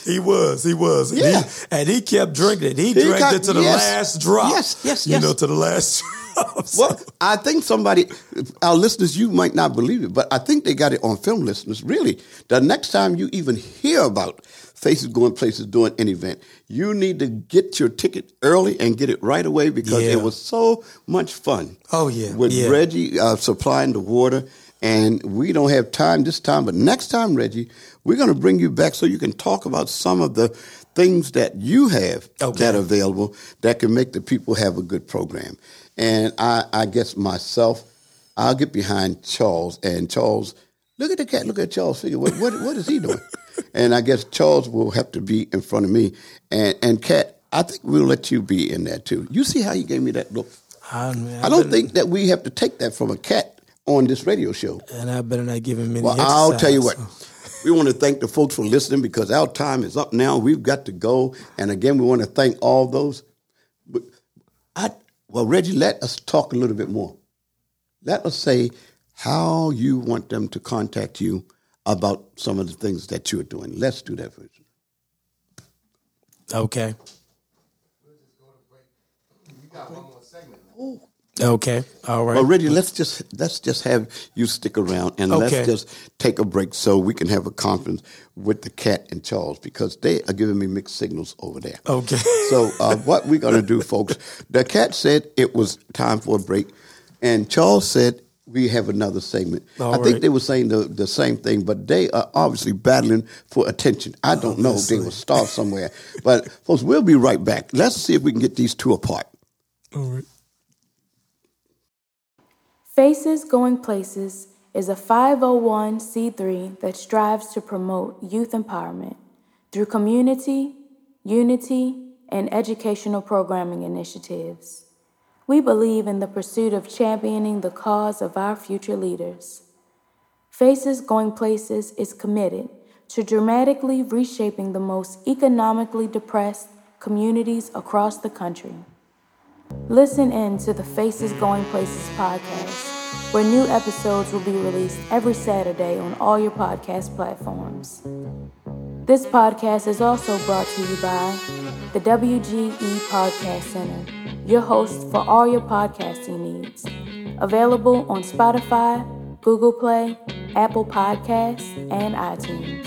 He was, he was, yeah. and, he, and he kept drinking it. He, he drank got, it to the yes, last drop. Yes, yes, you yes. You know, to the last. Well, I think somebody, our listeners, you might not believe it, but I think they got it on film, listeners. Really, the next time you even hear about Faces Going Places doing an event, you need to get your ticket early and get it right away because yeah. it was so much fun. Oh, yeah. With yeah. Reggie uh, supplying the water. And we don't have time this time, but next time, Reggie, we're going to bring you back so you can talk about some of the things that you have okay. that are available that can make the people have a good program. And I, I guess myself, I'll get behind Charles. And Charles, look at the cat, look at Charles' figure. What, what, what is he doing? And I guess Charles will have to be in front of me. And, and Cat, I think we'll let you be in there, too. You see how he gave me that look? I, mean, I, I don't been... think that we have to take that from a cat on this radio show. And I better not give him any exercise. Well, I'll tell you what. We want to thank the folks for listening because our time is up now. We've got to go. And again, we want to thank all those. But I, well, Reggie, let us talk a little bit more. Let us say how you want them to contact you about some of the things that you're doing. Let's do that first. Okay. We got one more segment. Oh. Okay. All right. Well, Reggie, let's just let's just have you stick around and okay. let's just take a break so we can have a conference with the cat and Charles because they are giving me mixed signals over there. Okay. So uh, what we're going to do, folks, the cat said it was time for a break, and Charles said we have another segment. All I right. think they were saying the, the same thing, but they are obviously battling for attention. I don't know. They were starved somewhere. But, folks, we'll be right back. Let's see if we can get these two apart. All right. Faces Going Places is a five oh one c three that strives to promote youth empowerment through community, unity, and educational programming initiatives. We believe in the pursuit of championing the cause of our future leaders. Faces Going Places is committed to dramatically reshaping the most economically depressed communities across the country. Listen in to the Faces Going Places podcast, where new episodes will be released every Saturday on all your podcast platforms. This podcast is also brought to you by the W G E Podcast Center, your host for all your podcasting needs. Available on Spotify, Google Play, Apple Podcasts, and iTunes.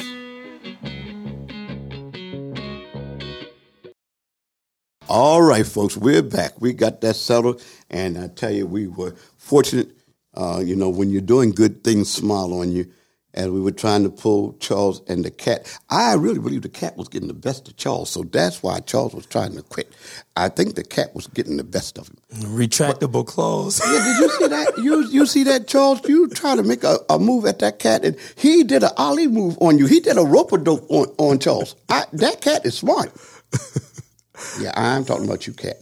All right, folks, we're back. We got that settled, and I tell you, we were fortunate. Uh, you know, when you're doing good things, smile on you. As we were trying to pull Charles and the cat, I really believe the cat was getting the best of Charles, so that's why Charles was trying to quit. I think the cat was getting the best of him. Retractable but, claws. Yeah, did you see that? You you see that, Charles? You try to make a, a move at that cat, and he did an ollie move on you. He did a rope-a-dope on, on Charles. I, that cat is smart. Yeah, I'm talking about you, Cat.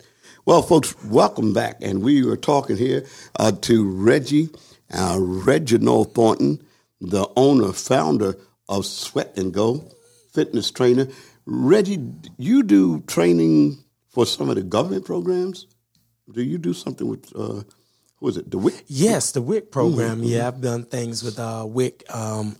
Well, folks, welcome back. And we are talking here uh, to Reggie, uh, Reginald Thornton, the owner, founder of Sweat and Go, fitness trainer. Reggie, you do training for some of the government programs? Do you do something with, uh, who is it, the W I C? Yes, the W I C program. Mm-hmm. Yeah, I've done things with uh, W I C. Um,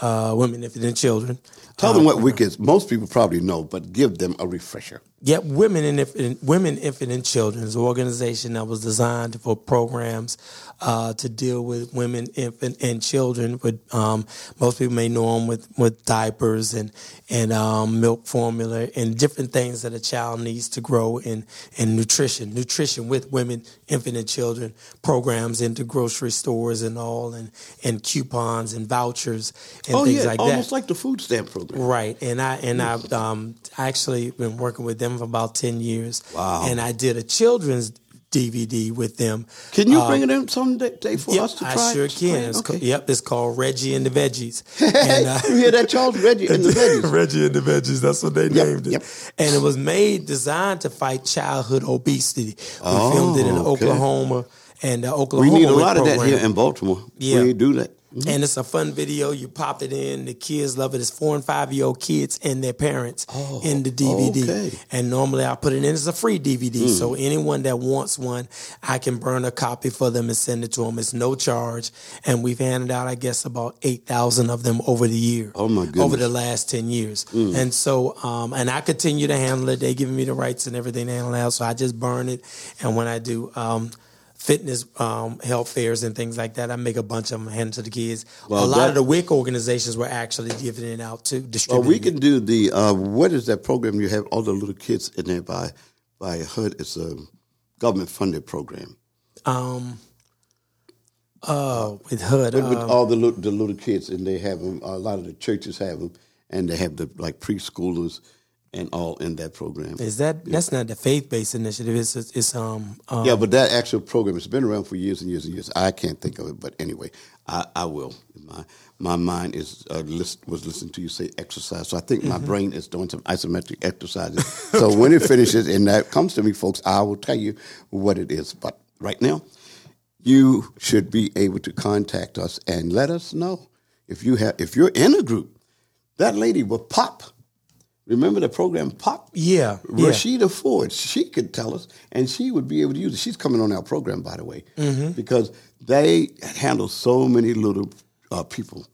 uh, women, infants, and children. Tell um, them what WIC is. Most people probably know, but give them a refresher. Yeah, Women and Infant, Women, Infant, and Children is an organization that was designed for programs uh, to deal with women, infant, and children. With um, most people may know them with, with diapers and and um, milk formula and different things that a child needs to grow in and nutrition, nutrition with women, infant, and children programs into grocery stores and all and and coupons and vouchers and oh, things yeah, like that. Oh yeah, almost like the food stamp program, right? And I and I've um, actually been working with them for about ten years. Wow. And I did a children's D V D with them. Can you um, bring it in someday for yep, us to try? I sure can. It's okay. co- yep, it's called Reggie and the Veggies. And, uh, you hear that, Charles? Reggie and the Veggies. Reggie and the Veggies, that's what they yep, named it. Yep. And it was made, designed to fight childhood obesity. We oh, filmed it in okay. Oklahoma and uh, Oklahoma. We need a lot program. of that here in Baltimore. Yeah. We do that. Mm-hmm. And it's a fun video. You pop it in. The kids love it. It's four- and five-year-old kids and their parents oh, in the D V D. Okay. And normally I put it in. It's a free D V D. Mm. So anyone that wants one, I can burn a copy for them and send it to them. It's no charge. And we've handed out, I guess, about eight thousand of them over the year. Oh, my goodness. Over the last ten years. Mm. And so, um, and I continue to handle it. They're giving me the rights and everything to handle it out. So I just burn it. And when I do... Um, fitness, um, health fairs and things like that. I make a bunch of them, hand them to the kids. Well, a lot that, of the WIC organizations were actually giving it out to distributing. Well, we can do the, uh, what is that program you have all the little kids in there by, by H U D? It's a government-funded program. Um, oh, with H U D. With, with um, all the little, the little kids, and they have them. A lot of the churches have them, and they have the, like, preschoolers and all in that program. Is that yeah. that's not the faith-based initiative? It's it's um, um yeah, but that actual program has been around for years and years and years. I can't think of it, but anyway, I, I will. My my mind is uh, list, was listening to you say exercise, so I think mm-hmm. my brain is doing some isometric exercises. So when it finishes and that comes to me, folks, I will tell you what it is. But right now, you should be able to contact us and let us know if you have if you're in a group. That lady will pop. Remember the program Pop? Yeah. Rashida yeah. Ford, she could tell us, and she would be able to use it. She's coming on our program, by the way, mm-hmm. because they handle so many little uh, people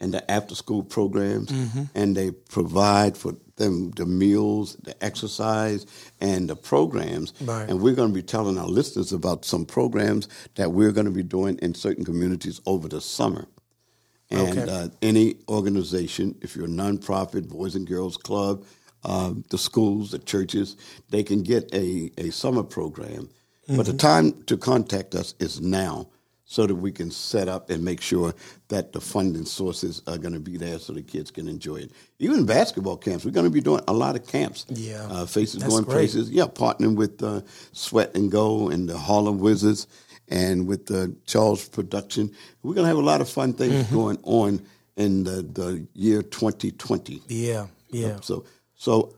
in the after-school programs, mm-hmm. and they provide for them the meals, the exercise, and the programs. Right. And we're going to be telling our listeners about some programs that we're going to be doing in certain communities over the summer. And okay. uh, any organization, if you're a nonprofit, Boys and Girls Club, uh, the schools, the churches, they can get a, a summer program. Mm-hmm. But the time to contact us is now so that we can set up and make sure that the funding sources are going to be there so the kids can enjoy it. Even basketball camps. We're going to be doing a lot of camps. Yeah, uh, Faces That's Going great. Places. Yeah, partnering with uh, Sweat and Go and the Harlem Wizards. And with the Charles production, we're going to have a lot of fun things mm-hmm. going on in the, the year twenty twenty. Yeah, yeah. So so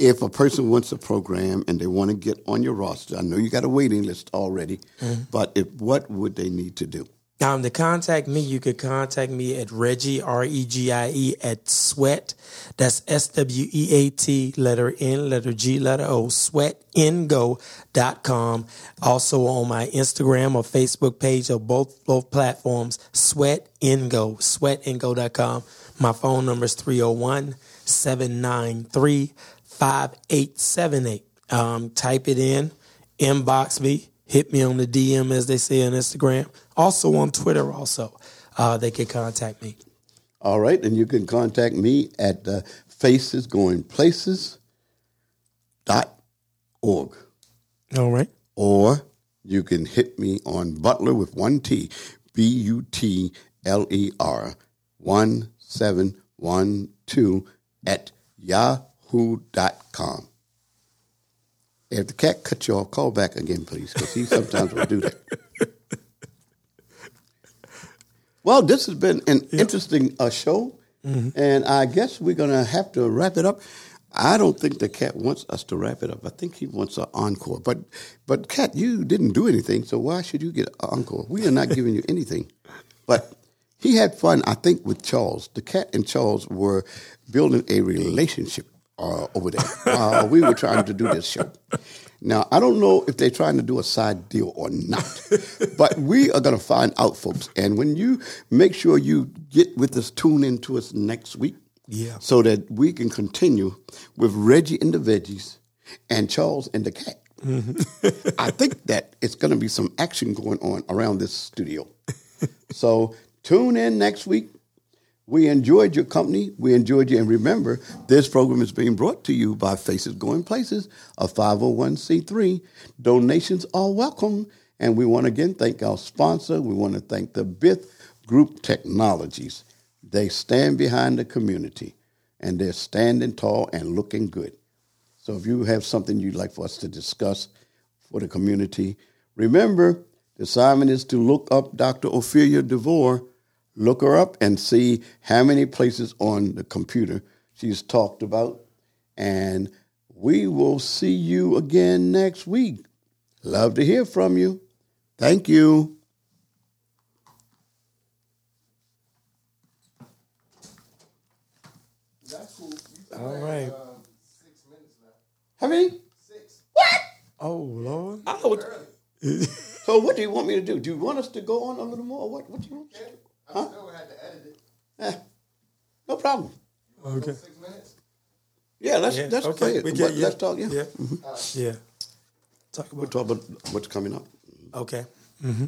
if a person wants a program and they want to get on your roster, I know you got a waiting list already, mm-hmm. but if what would they need to do? Um, to contact me, you could contact me at Reggie, R E G I E, at Sweat. That's S W E A T, letter N, letter G, letter O, sweat and go dot com. Also on my Instagram or Facebook page of both both platforms, Sweat and Go, sweat and go dot com. My phone number is three oh one, seven nine three, five eight seven eight. Um, type it in, inbox me. Hit me on the D M, as they say on Instagram. Also on Twitter, also. Uh, they can contact me. All right. And you can contact me at uh, faces going places dot org. All right. Or you can hit me on Butler with one T, B U T L E R, one seven one two at yahoo dot com. If the cat cuts you off, call back again, please, because he sometimes will do that. Well, this has been an yep. interesting uh, show, mm-hmm. and I guess we're going to have to wrap it up. I don't think the cat wants us to wrap it up. I think he wants an encore. But, but Cat, you didn't do anything, so why should you get an encore? We are not giving you anything. But he had fun, I think, with Charles. The cat and Charles were building a relationship. Uh, over there. Uh, we were trying to do this show. Now, I don't know if they're trying to do a side deal or not, but we are going to find out, folks. And when you make sure you get with us, tune in to us next week yeah. so that we can continue with Reggie and the Veggies and Charles and the Cat. Mm-hmm. I think that it's going to be some action going on around this studio. So tune in next week. We enjoyed your company. We enjoyed you. And remember, this program is being brought to you by Faces Going Places, a five oh one c three. Donations are welcome. And we want to again thank our sponsor. We want to thank the Bith Group Technologies. They stand behind the community, and they're standing tall and looking good. So if you have something you'd like for us to discuss for the community, remember, the assignment is to look up Doctor Ophelia DeVore. Look her up and see how many places on the computer she's talked about. And we will see you again next week. Love to hear from you. Thank you. That's cool. All right. Uh, six minutes left. How many? Six. What? Oh, Lord. I would... So what do you want me to do? Do you want us to go on a little more? What, what do you want us to do? I huh? still had to edit it. Eh, no problem. Okay. Six minutes? Yeah, let's yeah. let's okay. play it. We get, yeah. Let's talk. Yeah. Yeah. Mm-hmm. Right. yeah. Talk about we'll talk about what's coming up. Okay. Mm-hmm.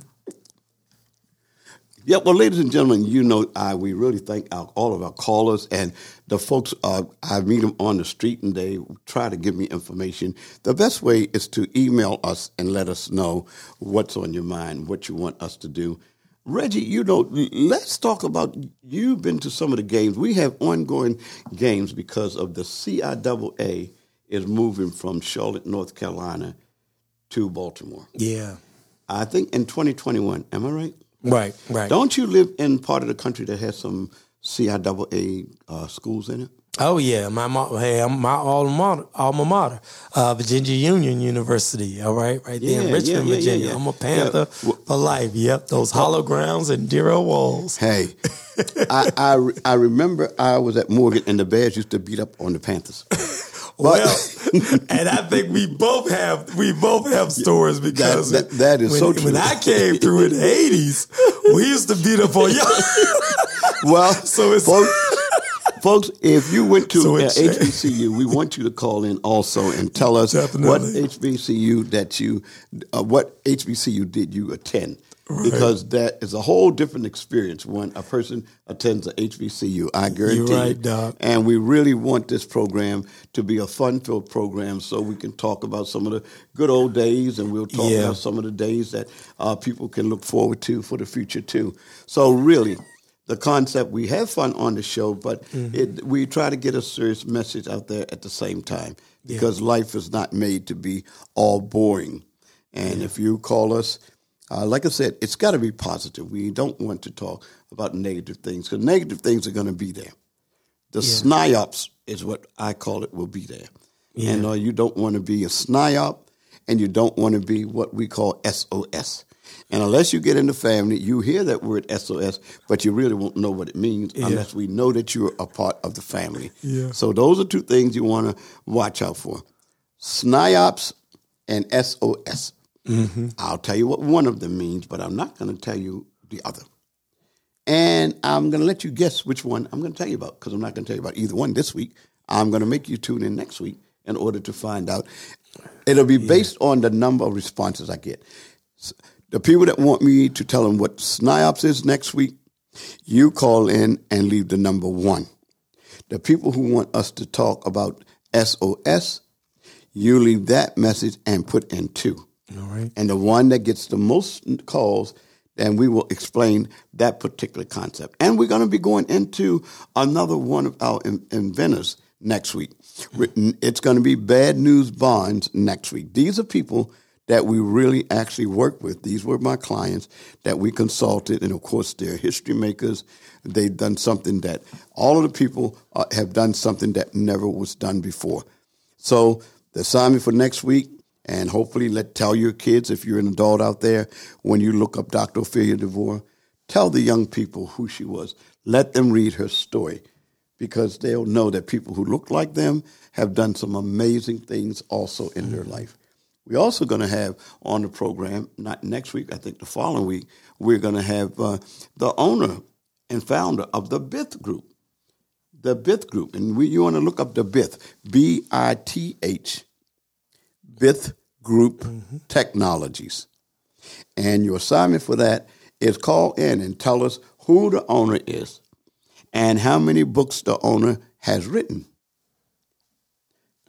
Yeah. Well, ladies and gentlemen, you know, I we really thank our, all of our callers and the folks. Uh, I meet them on the street, and they try to give me information. The best way is to email us and let us know what's on your mind, what you want us to do. Reggie, you know, let's talk about, you've been to some of the games. We have ongoing games because of the C I A A is moving from Charlotte, North Carolina to Baltimore. Yeah. I think in twenty twenty-one, am I right? Right, right. Don't you live in part of the country that has some C I A A uh, schools in it? Oh, yeah. My hey, my alma mater, alma mater uh, Virginia Union University, all right, right there yeah, in Richmond, yeah, yeah, Virginia. Yeah, yeah. I'm a Panther yeah. for life. Yep, those hollow grounds and dear old walls. Hey, I, I, I remember I was at Morgan, and the Bears used to beat up on the Panthers. Well, and I think we both have we both have stories because that, that, that is when, so true. When I came through in the eighties, we used to beat up on y'all. Well, so it's... Both, Folks, if you went to so uh, H B C U, we want you to call in also and tell us Definitely. what H B C U that you, uh, what H B C U did you attend, right. because that is a whole different experience when a person attends a H B C U. I guarantee You're right, you. Doc. And we really want this program to be a fun-filled program, so we can talk about some of the good old days, and we'll talk yeah. about some of the days that uh, people can look forward to for the future too. So really. The concept, we have fun on the show, but mm-hmm. it, we try to get a serious message out there at the same time because yeah. life is not made to be all boring. And yeah. if you call us, uh, like I said, it's got to be positive. We don't want to talk about negative things because negative things are going to be there. The yeah. sniops is what I call it will be there. Yeah. And uh, you don't want to be a sniop, and you don't want to be what we call S O S. And unless you get in the family, you hear that word S O S, but you really won't know what it means yeah. unless we know that you're a part of the family. Yeah. So those are two things you want to watch out for, sniops and S O S. Mm-hmm. I'll tell you what one of them means, but I'm not going to tell you the other. And I'm going to let you guess which one I'm going to tell you about because I'm not going to tell you about either one this week. I'm going to make you tune in next week in order to find out. It'll be based yeah. on the number of responses I get. So, the people that want me to tell them what SNIOPS is next week, you call in and leave the number one. The people who want us to talk about S O S, you leave that message and put in two. All right. And the one that gets the most calls, then we will explain that particular concept. And we're going to be going into another one of our in- inventors next week. It's going to be Bad News Bonds next week. These are people that we really actually work with. These were my clients that we consulted, and, of course, they're history makers. They've done something that all of the people uh, have done something that never was done before. So the assignment for next week, and hopefully let tell your kids, if you're an adult out there, when you look up Doctor Ophelia DeVore, tell the young people who she was. Let them read her story because they'll know that people who look like them have done some amazing things also in mm-hmm. their life. We're also going to have on the program, not next week, I think the following week, we're going to have uh, the owner and founder of the Bith Group. The Bith Group. And we, you want to look up the Bith, B I T H, Bith Group mm-hmm. Technologies. And your assignment for that is call in and tell us who the owner is and how many books the owner has written.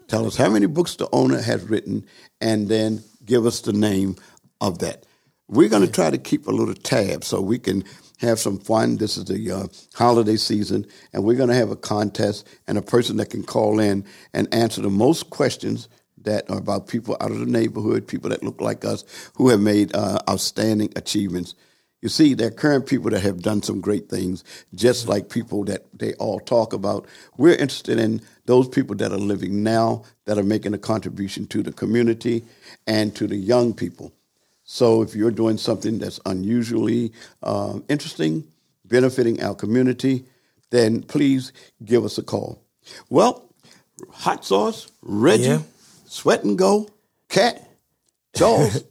Tell us how many books the owner has written, and then give us the name of that. We're going to try to keep a little tab so we can have some fun. This is the uh, holiday season, and we're going to have a contest and a person that can call in and answer the most questions that are about people out of the neighborhood, people that look like us, who have made uh, outstanding achievements. You see, there are current people that have done some great things, just like people that they all talk about. We're interested in those people that are living now, that are making a contribution to the community and to the young people. So if you're doing something that's unusually uh, interesting, benefiting our community, then please give us a call. Well, Hot Sauce, Reggie, yeah. Sweat and Go, Cat, Charles,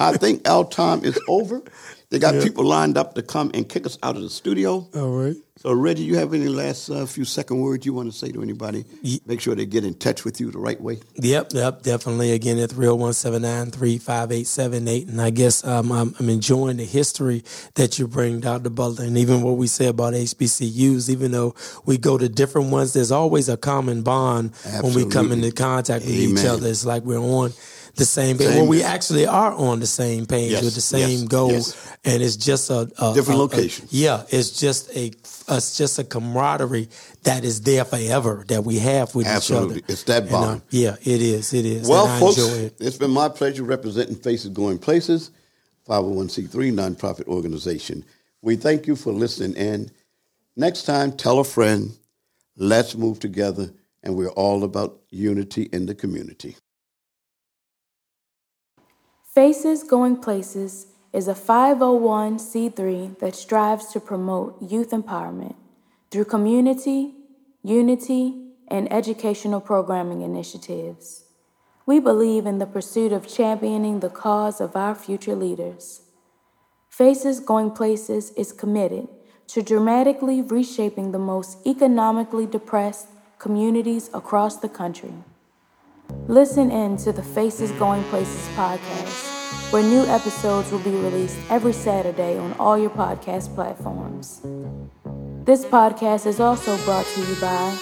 I think our time is over. They got yeah. people lined up to come and kick us out of the studio. All right. So, Reggie, you have any last uh, few second words you want to say to anybody? Ye- Make sure they get in touch with you the right way. Yep, yep, definitely. Again, at three oh one, seven nine three, five eight seven eight. And I guess um, I'm, I'm enjoying the history that you bring, Doctor Butler, and even what we say about H B C Us, even though we go to different ones, there's always a common bond. Absolutely. When we come into contact with Amen. Each other. It's like we're on the same page. Same. Well, we actually are on the same page yes. with the same yes. goals, yes. and it's just a, a different a, location. A, yeah, it's just a, a it's just a camaraderie that is there forever that we have with Absolutely. Each other. It's that bond. And, uh, yeah, it is. It is. Well, and I folks, enjoy it. It's been my pleasure representing Faces Going Places, five oh one c three nonprofit organization. We thank you for listening in. Next time, tell a friend. Let's move together, and we're all about unity in the community. Faces Going Places is a five oh one c three that strives to promote youth empowerment through community, unity, and educational programming initiatives. We believe in the pursuit of championing the cause of our future leaders. Faces Going Places is committed to dramatically reshaping the most economically depressed communities across the country. Listen in to the Faces Going Places podcast, where new episodes will be released every Saturday on all your podcast platforms. This podcast is also brought to you by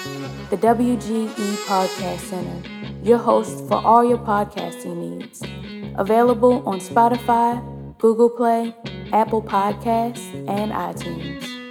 the W G E Podcast Center, your host for all your podcasting needs. Available on Spotify, Google Play, Apple Podcasts, and iTunes.